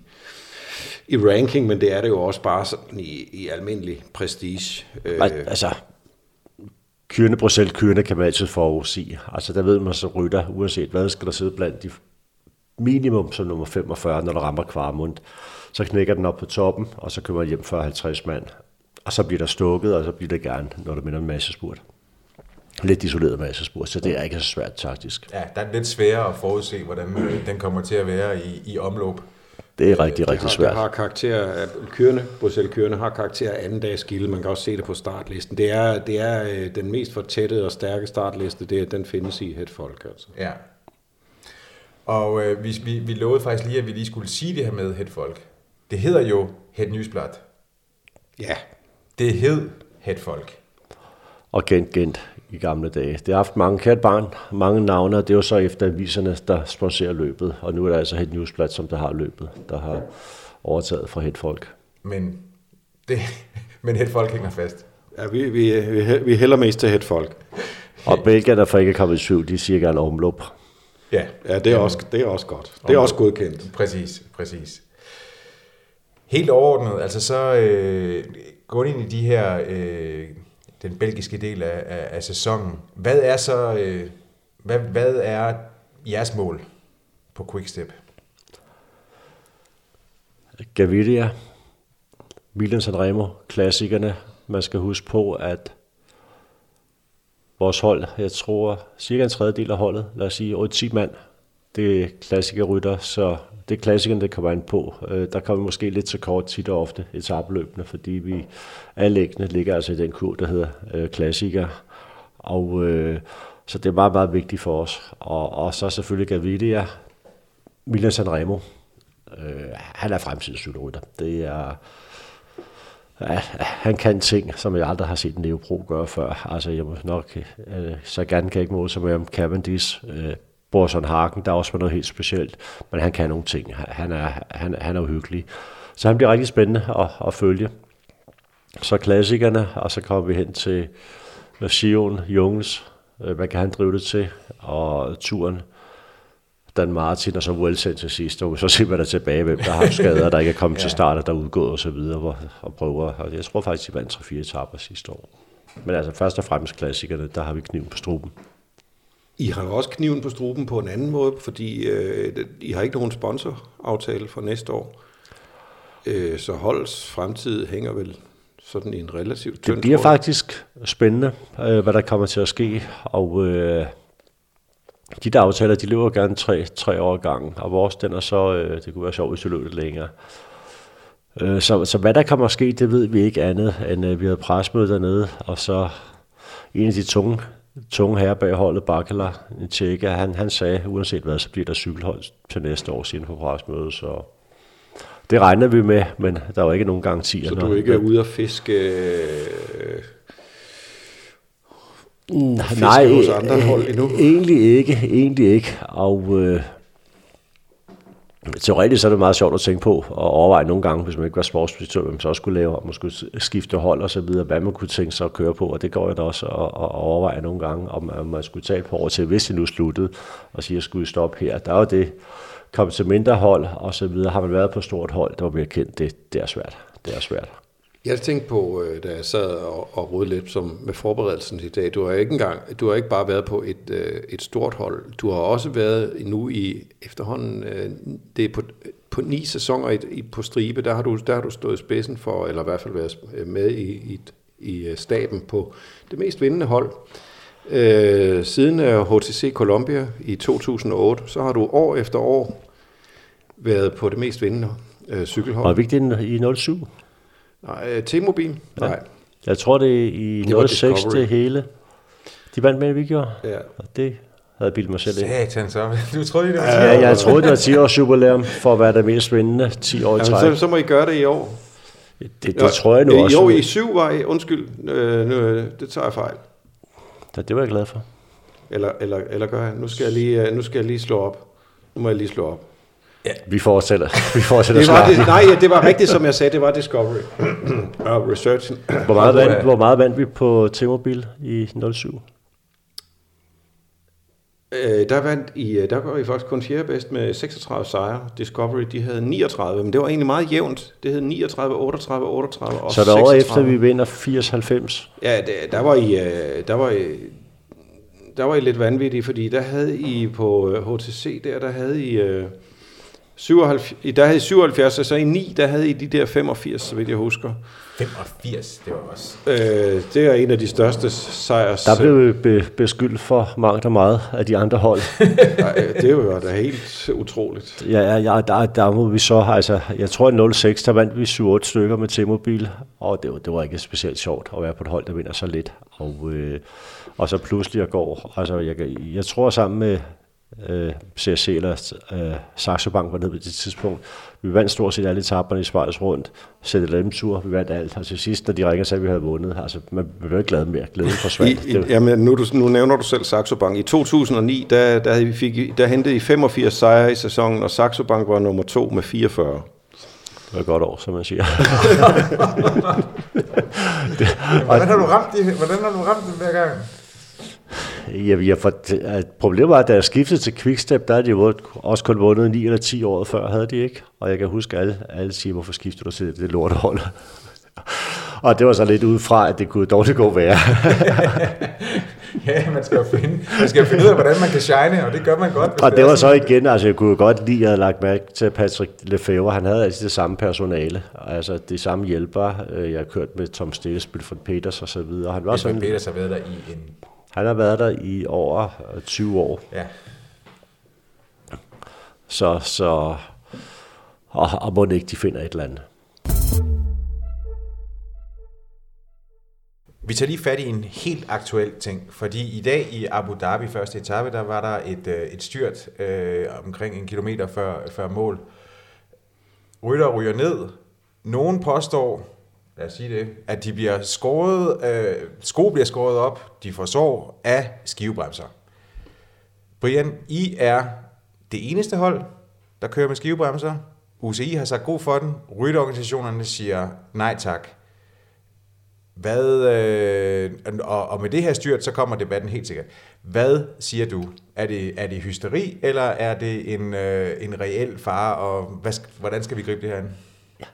ranking, men det er det jo også bare sådan i almindelig prestige. Altså... Kuurne-Brussel-Kuurne kan man altid forudsige. Altså der ved man så rytter, uanset hvad, skal der sidde blandt de minimum som nummer 45, når der rammer Kvarmund. Så knækker den op på toppen, og så kører man hjem 40-50 mand. Og så bliver der stukket, og så bliver det gerne, når der minder en massespurt. Lidt isoleret massespurt, så det er ikke så svært taktisk. Ja, der er lidt sværere at forudse, hvordan den kommer til at være i omløb. Det er rigtig svært. Det har karakter, Bruxelles-Kuurne har karakter af anden dags skilde. Man kan også se det på startlisten. Det er den mest fortættede og stærke startliste, den findes i Het Volk. Altså. Ja. Og vi lovede faktisk lige, at vi lige skulle sige det her med Het Volk. Det hedder jo Het Nieuwsblad. Ja. Det hed Het Volk. Og Gent i gamle dage. Det har haft mange katbarn, mange navne, og det er jo så efter aviserne, der sponsorer løbet. Og nu er der altså Het Nieuwsblad, som der har løbet, der har overtaget fra Het Volk. Men Het Volk hænger fast. Ja, vi hælder mest til Het Volk. Og Belgier, der for ikke er kommet i tvivl, de siger gerne omløb. Ja, det er også godt. Det er også godkendt. Præcis. Helt overordnet, altså så gå ind i de her... den belgiske del af sæsonen. Hvad er så hvad er jeres mål på Quickstep? Gaviria, Milan-Sanremo, klassikerne. Man skal huske på, at vores hold, jeg tror, cirka en tredjedel af holdet, lad os sige 8-10 mand, det er klassikerrytter, så det er klassikerne, der kommer ind på. Der kommer måske lidt så kort tit og ofte etapløbende, fordi vi allæggende ligger altså i den kur, der hedder klassiker. Og så det er meget, meget vigtigt for os. Og så selvfølgelig Gaviria, Milan-Sanremo. Han er fremtidens cykelrytter. Det er... Han kan ting, som jeg aldrig har set en Neopro gøre før. Altså, jeg må nok... så gerne kan jeg ikke måle sig med om Cavendish... Borsen Hagen, der er også noget helt specielt, men han kan nogle ting. Han er uhyggelig. Så han bliver rigtig spændende at følge. Så klassikerne, og så kommer vi hen til Sion, Jungens, hvad kan han drive det til, og turen, Dan Martin, og så Vueltaen til sidst, og så ser man der tilbage, hvem der har skader, der ikke er kommet til start, der er udgået og så videre, og prøver. Og jeg tror faktisk, de vandt 3-4 etaper sidste år. Men altså først og fremmest klassikerne, der har vi kniven på struben. I har også kniven på struben på en anden måde, fordi I har ikke nogen sponsoraftale for næste år. Så holdets fremtid hænger vel sådan i en relativt tynd tråd. Det bliver faktisk spændende, hvad der kommer til at ske. Og de der aftaler, de løber gerne tre år gangen, og vores den er så, det kunne være sjovt, hvis vi løb lidt længere. Så hvad der kommer at ske, det ved vi ikke andet, end vi havde pressemøde dernede, og så en af de tunge herrer bag holdet, Bakkeler, en tjekker, han sagde, uanset hvad, så bliver der cykelhold til næste år siden på pressemødet, så det regner vi med, men der var ikke nogen garantier. Så du ikke er ude at fiske... Nej, egentlig ikke, og teoretisk så er det meget sjovt at tænke på og overveje nogle gange, hvis man ikke var sportsdirektør, man så også skulle lave, om man skulle skifte hold og så videre, hvad man kunne tænke sig at køre på, og det går jeg da også at overveje nogle gange, om man skulle tage på over til, hvis det nu sluttede, og sige, at jeg skulle stoppe her, der er jo det, komme til mindre hold og så videre, har man været på stort hold, der var mere kendt, det er svært. Jeg tænkte på, da jeg sad og rodede lidt med forberedelsen i dag, du har ikke bare været på et stort hold, du har også været nu i efterhånden, det er på 9 sæsoner på stribe, der har du stået i spidsen for, eller i hvert fald været med i staben på det mest vindende hold. Siden HTC Columbia i 2008, så har du år efter år været på det mest vindende cykelhold. Var vigtigt i 07? Nej, T-Mobile? Nej. Ja. Jeg tror, det er i 06 det hele. De vandt med, vi gjorde. Ja. Og det havde jeg bildet mig selv ind. Satan, så. Du troede, det var 10 år. Ja, jeg troede, det var 10 års jubilæum for at være det mest vindende 10 år i træk. Så må I gøre det i år. Det tror jeg nu også. Jo, i 7 var I. Undskyld, det tager jeg fejl. Ja, det var jeg glad for. Eller gør jeg. Nu skal jeg lige slå op. Nu må jeg lige slå op. Ja, vi fortsætter snart. Det var rigtigt, som jeg sagde, det var Discovery og researchen. Hvor meget vandt vi på T-Mobile i 07? Der var vi faktisk kun fjerde bedst med 36 sejre. Discovery, de havde 39, men det var egentlig meget jævnt. Det hed 39, 38, 38 og 36. Så der år efter, vi vinder 80-90? Ja, der var I lidt vanvittige, fordi der havde I på HTC, der havde I... 77, der havde I 77, og så i 9, der havde I de der 85, så vidt jeg husker. 85, det var også. Det er en af de største sejre. Der blev beskyldt for mangt og meget af de andre hold. Det var da helt utroligt. Ja, der må vi så, altså, jeg tror i 06, der vandt vi 7-8 stykker med T-Mobile, og det var ikke specielt sjovt at være på et hold, der vinder så lidt. Og så pludselig går, altså jeg tror sammen med, CSC eller Saxo Bank var nede på det tidspunkt. Vi vandt stort set alle etaperne i Suplæs rundt, ZLM-tur, vi vandt alt, og til sidst, når de ringer, sagde vi havde vundet. Altså, man blev ikke glad mere, glæden forsvandt. Jamen, nu nævner du selv Saxo Bank. I 2009, der hentede I 85 sejre i sæsonen, og Saxo Bank var nummer 2 med 44. Det var et godt år, som man siger. Hvordan har du ramt det hver gang? Problemet var, at da jeg skiftede til Quickstep, der havde de også kun vundet 9 eller 10 år før, havde de ikke. Og jeg kan huske, at alle siger, hvorfor skifter du til det lortehold? Og det var så lidt udefra, at det kunne dårligt gå være. Ja, man skal finde ud af, hvordan man kan shine, og det gør man godt. Og det var så igen, altså jeg kunne godt lide, at jeg havde lagt mærke til Patrick Lefevere, han havde altid det samme personale, altså de samme hjælpere. Jeg har kørt med Tom Stedin fra Peters og så videre. Han var sådan... Peters har været der i en... Han har været der i over 20 år. Ja. Så og må ikke de finder et eller andet. Vi tager lige fat i en helt aktuel ting, fordi i dag i Abu Dhabi første etape, der var der et styrt omkring 1 kilometer før mål. Rytter ryger ned. Nogen påstår, lad os sige det, at de bliver skåret, sko bliver skåret op, de får sår af skivebremser. Brian, I er det eneste hold, der kører med skivebremser. UCI har sagt god for den. Rytterorganisationerne siger nej tak. Og med det her styrt, så kommer debatten helt sikkert. Hvad siger du? Er det hysteri, eller er det en reel fare, og hvordan skal vi gribe det her ind?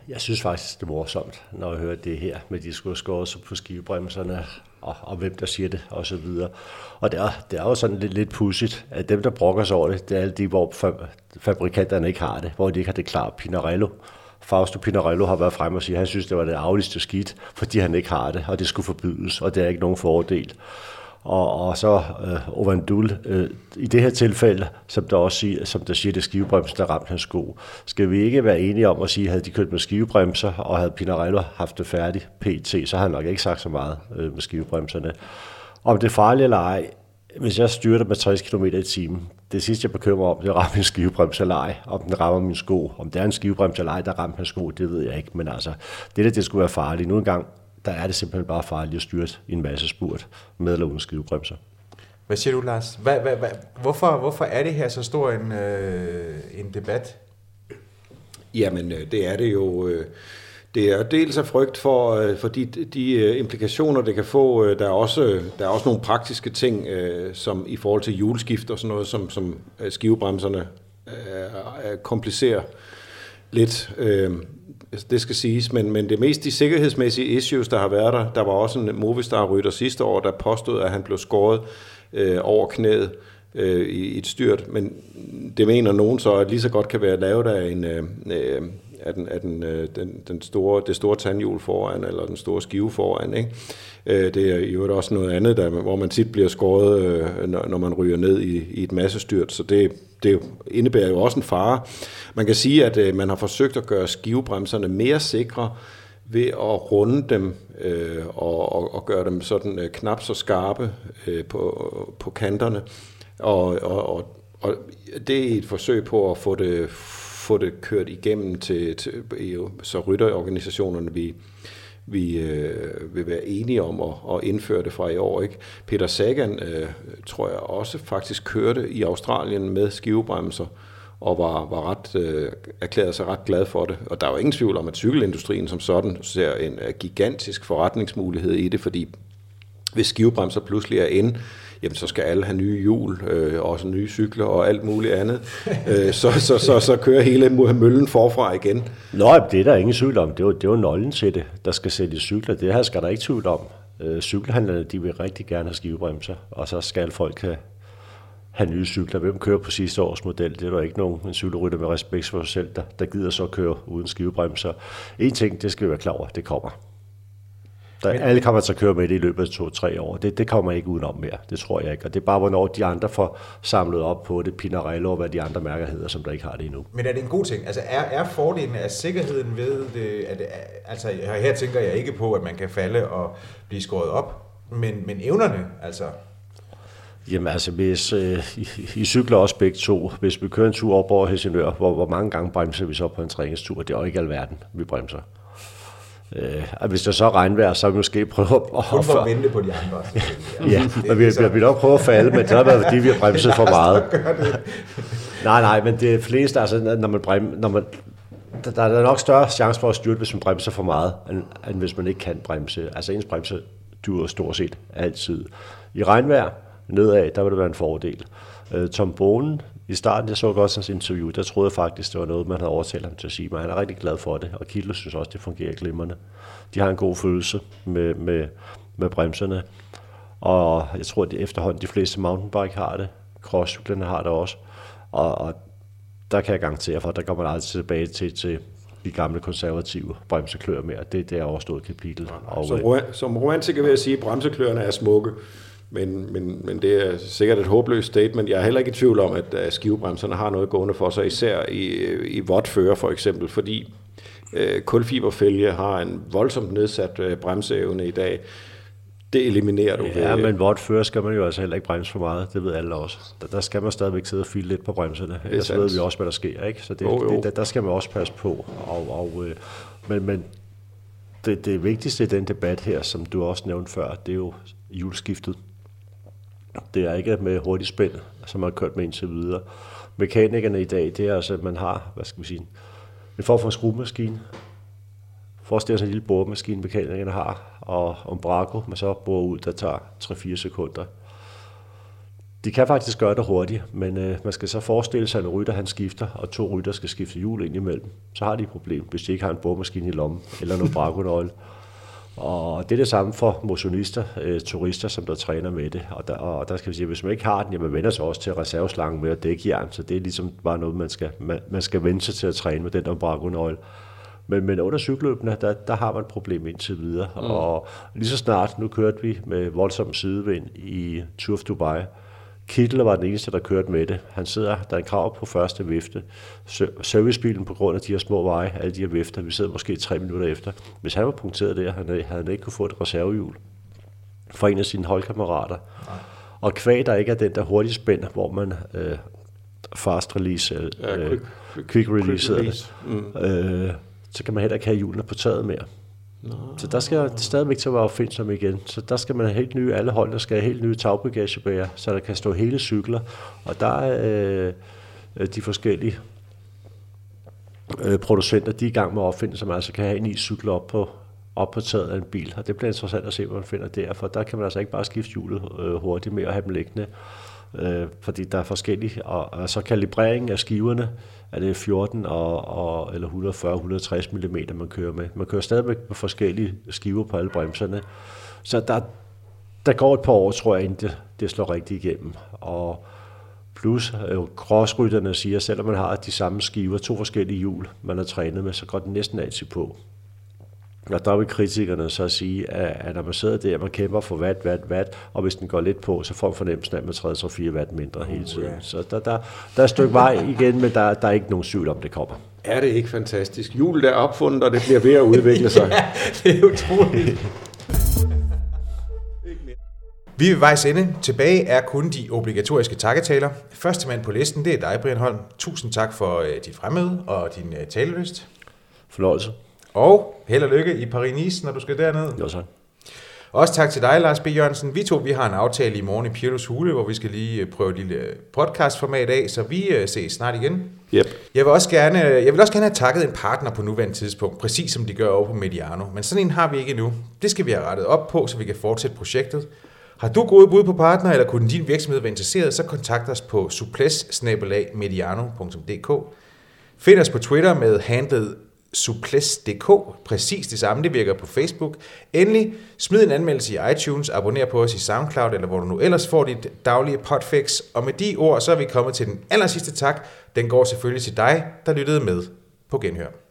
Jeg synes faktisk, det er morsomt, når jeg hører det her, med de skulle skåre sig på skivebremserne, og hvem der siger det, og så videre. Og det er jo sådan lidt pudsigt, at dem, der brokker sig over det, det er alle de, hvor fabrikanterne ikke har det, hvor de ikke har det klart. Pinarello, Fausto Pinarello har været frem og sige, at han synes, det var det arveligste skidt, fordi han ikke har det, og det skulle forbydes, og det er ikke nogen fordel. og så Ovandul. I det her tilfælde, som der siger, det er skivebremsen, der ramte hans sko. Skal vi ikke være enige om at sige, at havde de kørt med skivebremser, og havde Pinarello haft det færdigt pt, så havde han nok ikke sagt så meget med skivebremserne. Om det er farligt eller ej, hvis jeg styrter med 60 km i timen, det sidste jeg bekymrer om, det er at ramme en skivebrems eller ej, om den rammer min sko. Om det er en skivebrems eller ej, der rammer min sko, det ved jeg ikke. Men altså, det skulle være farligt. Nu engang, der er det simpelthen bare farligt at styrte i en masse spurt med eller uden skivebremser. Hvad siger du, Lars? Hvorfor er det her så stor en debat? Jamen, det er det jo... Det er dels af frygt for de implikationer, det kan få. Der er også nogle praktiske ting, som i forhold til hjulskift og sådan noget, som skivebremserne komplicerer lidt. Det skal siges, men det mest de sikkerhedsmæssige issues, der har været der, der var også en Movistar-rytter sidste år, der påstod, at han blev skåret over knæet i et styrt. Men det mener nogen så, at lige så godt kan være lavet af en... det store tandhjul foran, eller den store skive foran, ikke? Det er jo også noget andet, hvor man tit bliver skåret, når man ryger ned i et massestyrt, så det indebærer jo også en fare. Man kan sige, at man har forsøgt at gøre skivebremserne mere sikre ved at runde dem og gøre dem sådan knap så skarpe på kanterne, og det er et forsøg på at få det kørt igennem til EU, så rytterorganisationerne vi vil være enige om at indføre det fra i år, ikke? Peter Sagan tror jeg også faktisk kørte i Australien med skivebremser og var erklærede sig ret glad for det. Og der er jo ingen tvivl om, at cykelindustrien som sådan ser en gigantisk forretningsmulighed i det, fordi hvis skivebremser pludselig er inde, jamen så skal alle have nye hjul, også nye cykler og alt muligt andet. Så kører hele møllen forfra igen. Nå, det er der ingen tvivl om. Det er jo nøglen til det, der skal sælges cykler. Det her skal der ikke tvivl om. Cykelhandlerne, de vil rigtig gerne have skivebremser, og så skal folk have nye cykler. Hvem kører på sidste års model? Det er der ikke nogen cykelrytter med respekt for sig selv, der gider så køre uden skivebremser. En ting, det skal vi være klar over, det kommer. Alle kommer til at køre med det i løbet af 2-3 år. Det kommer ikke udenom mere, det tror jeg ikke. Og det er bare, hvornår de andre får samlet op på det, Pinarello og hvad de andre mærker hedder, som der ikke har det endnu. Men er det en god ting? Altså er fordelen af sikkerheden ved det, altså her tænker jeg ikke på, at man kan falde og blive skåret op, men evnerne, altså... Jamen altså, hvis I cykler også begge to, hvis vi kører en tur op over Helsingør, hvor mange gange bremser vi så på en træningstur? Det er jo ikke alverden, vi bremser. Og hvis der så er regnvejr, så vil vi måske prøve at... Kun for at vente på de andre. Ja, men vi vil nok prøve at falde, men det har været, fordi vi har bremset for meget. Nej, men det fleste, altså, når man der er nok større chance for at styrte, hvis man bremser for meget, end hvis man ikke kan bremse. Altså ens bremser dyrer stort set altid. I regnvejr, nedad, der vil det være en fordel. Tom Boonen, i starten, jeg så godt hans interview, der troede jeg faktisk, det var noget, man havde overtalt ham til at sige, men han er rigtig glad for det, og Kittel synes også, det fungerer glimrende. De har en god følelse med bremserne, og jeg tror, at efterhånden de fleste mountainbike har det, crosscyklerne har det også, og der kan jeg garantere for, at der kommer man aldrig tilbage til de gamle konservative bremseklør mere. Det er overstået kapitel. Og som romantiker vil jeg sige, at bremseklørerne er smukke. Men det er sikkert et håbløst statement. Jeg er heller ikke i tvivl om, at skivebremserne har noget gående for sig, især i vådfører for eksempel, fordi kulfiberfælge har en voldsomt nedsat bremseevne i dag. Det eliminerer du. Ja, men vådfører skal man jo altså heller ikke bremse for meget, det ved alle også. Der skal man stadigvæk sidde og file lidt på bremserne, ellers ved vi også, hvad der sker, ikke? Så der skal man også passe på. Men det vigtigste i den debat her, som du også nævnte før, det er jo hjulskiftet. Det er ikke med hurtigt spænd, som har kørt med indtil videre. Mekanikerne i dag, det er altså, at man har, en form for en skruemaskine. Forestil sig en lille boremaskine, mekanikerne har, og Umbraco, man så borer ud, der tager 3-4 sekunder. De kan faktisk gøre det hurtigt, men man skal så forestille sig, at en rytter han skifter, og 2 rytter skal skifte hjul ind imellem. Så har de et problem, hvis de ikke har en boremaskine i lommen, eller en Umbraco-nøgle. Og det er det samme for motionister, turister, som der træner med det. Og der skal vi sige, at hvis man ikke har den, jamen man vender sig også til reserveslangen med at dække jern. Så det er ligesom bare noget, man skal vende sig til at træne med den Umbraco-nøgle. Men under cykelløbene, der har man et problem indtil videre. Mm. Og lige så snart, nu kørte vi med voldsom sidevind i Turf Dubai. Kittel var den eneste, der kørte med det. Han sidder, der er en krav på første vifte. Servicebilen på grund af de her små veje, alle de her vifter, vi sidder måske 3 minutter efter. Hvis han var punkteret der, havde han ikke kunne få et reservehjul fra en af sine holdkammerater. Nej. Og kvæg, der ikke er den der hurtige spænd, hvor man fast release, quick release. Så kan man heller ikke have hjulene på taget mere. Nå. Så der skal det stadigvæk til at være opfindsom igen. Så der skal man have helt nye, alle holdene skal have helt nye tagbagagebæger, så der kan stå hele cykler. Og der er de forskellige producenter, de er i gang med at opfinde, som altså kan have en iscykler op på taget af en bil. Og det bliver interessant at se, hvad man finder der, for der kan man altså ikke bare skifte hjulet hurtigt med at have dem liggende. Fordi der er forskellige, og så kalibreringen af skiverne, er det 14 eller 140-160 mm, man kører med. Man kører stadigvæk med forskellige skiver på alle bremserne. Så der går et par år, tror jeg, inden det slår rigtigt igennem. Og plus, crossrytterne siger, at selvom man har de samme skiver, 2 forskellige hjul, man har trænet med, så går det næsten altid på. Og der vil kritikerne så sige, at når man sidder der, man kæmper for watt, og hvis den går lidt på, så får man fornemmelsen af, at man træder 3-4 watt mindre hele tiden. Yeah. Så der er et stykke vej igen, men der er ikke nogen tvivl om, det kommer. Er det ikke fantastisk? Hjulet er opfundet, og det bliver ved at udvikle sig. Ja, det er utroligt. Vi er ved vejs ende. Tilbage er kun de obligatoriske takketaler. Første mand på listen, det er dig, Brian Holm. Tusind tak for dit fremmøde og din talelyst. Fornøjelse. Og held og lykke i Paris-Nice, når du skal derned. Jo, så. Også tak til dig, Lars B. Jørgensen. Vi har en aftale i morgen i Pirlos Hule, hvor vi skal lige prøve et lille podcastformat af, så vi ses snart igen. Yep. Jeg vil også gerne have takket en partner på nuværende tidspunkt, præcis som de gør over på Mediano, men sådan en har vi ikke endnu. Det skal vi have rettet op på, så vi kan fortsætte projektet. Har du gode bud på partner, eller kunne din virksomhed være interesseret, så kontakt os på suplæs@mediano.dk. Find os på Twitter med handlet Suplæs.dk, præcis det samme, det virker på Facebook. Endelig, smid en anmeldelse i iTunes, abonner på os i SoundCloud, eller hvor du nu ellers får dit daglige podfix. Og med de ord, så er vi kommet til den allersidste tak. Den går selvfølgelig til dig, der lyttede med. På genhør.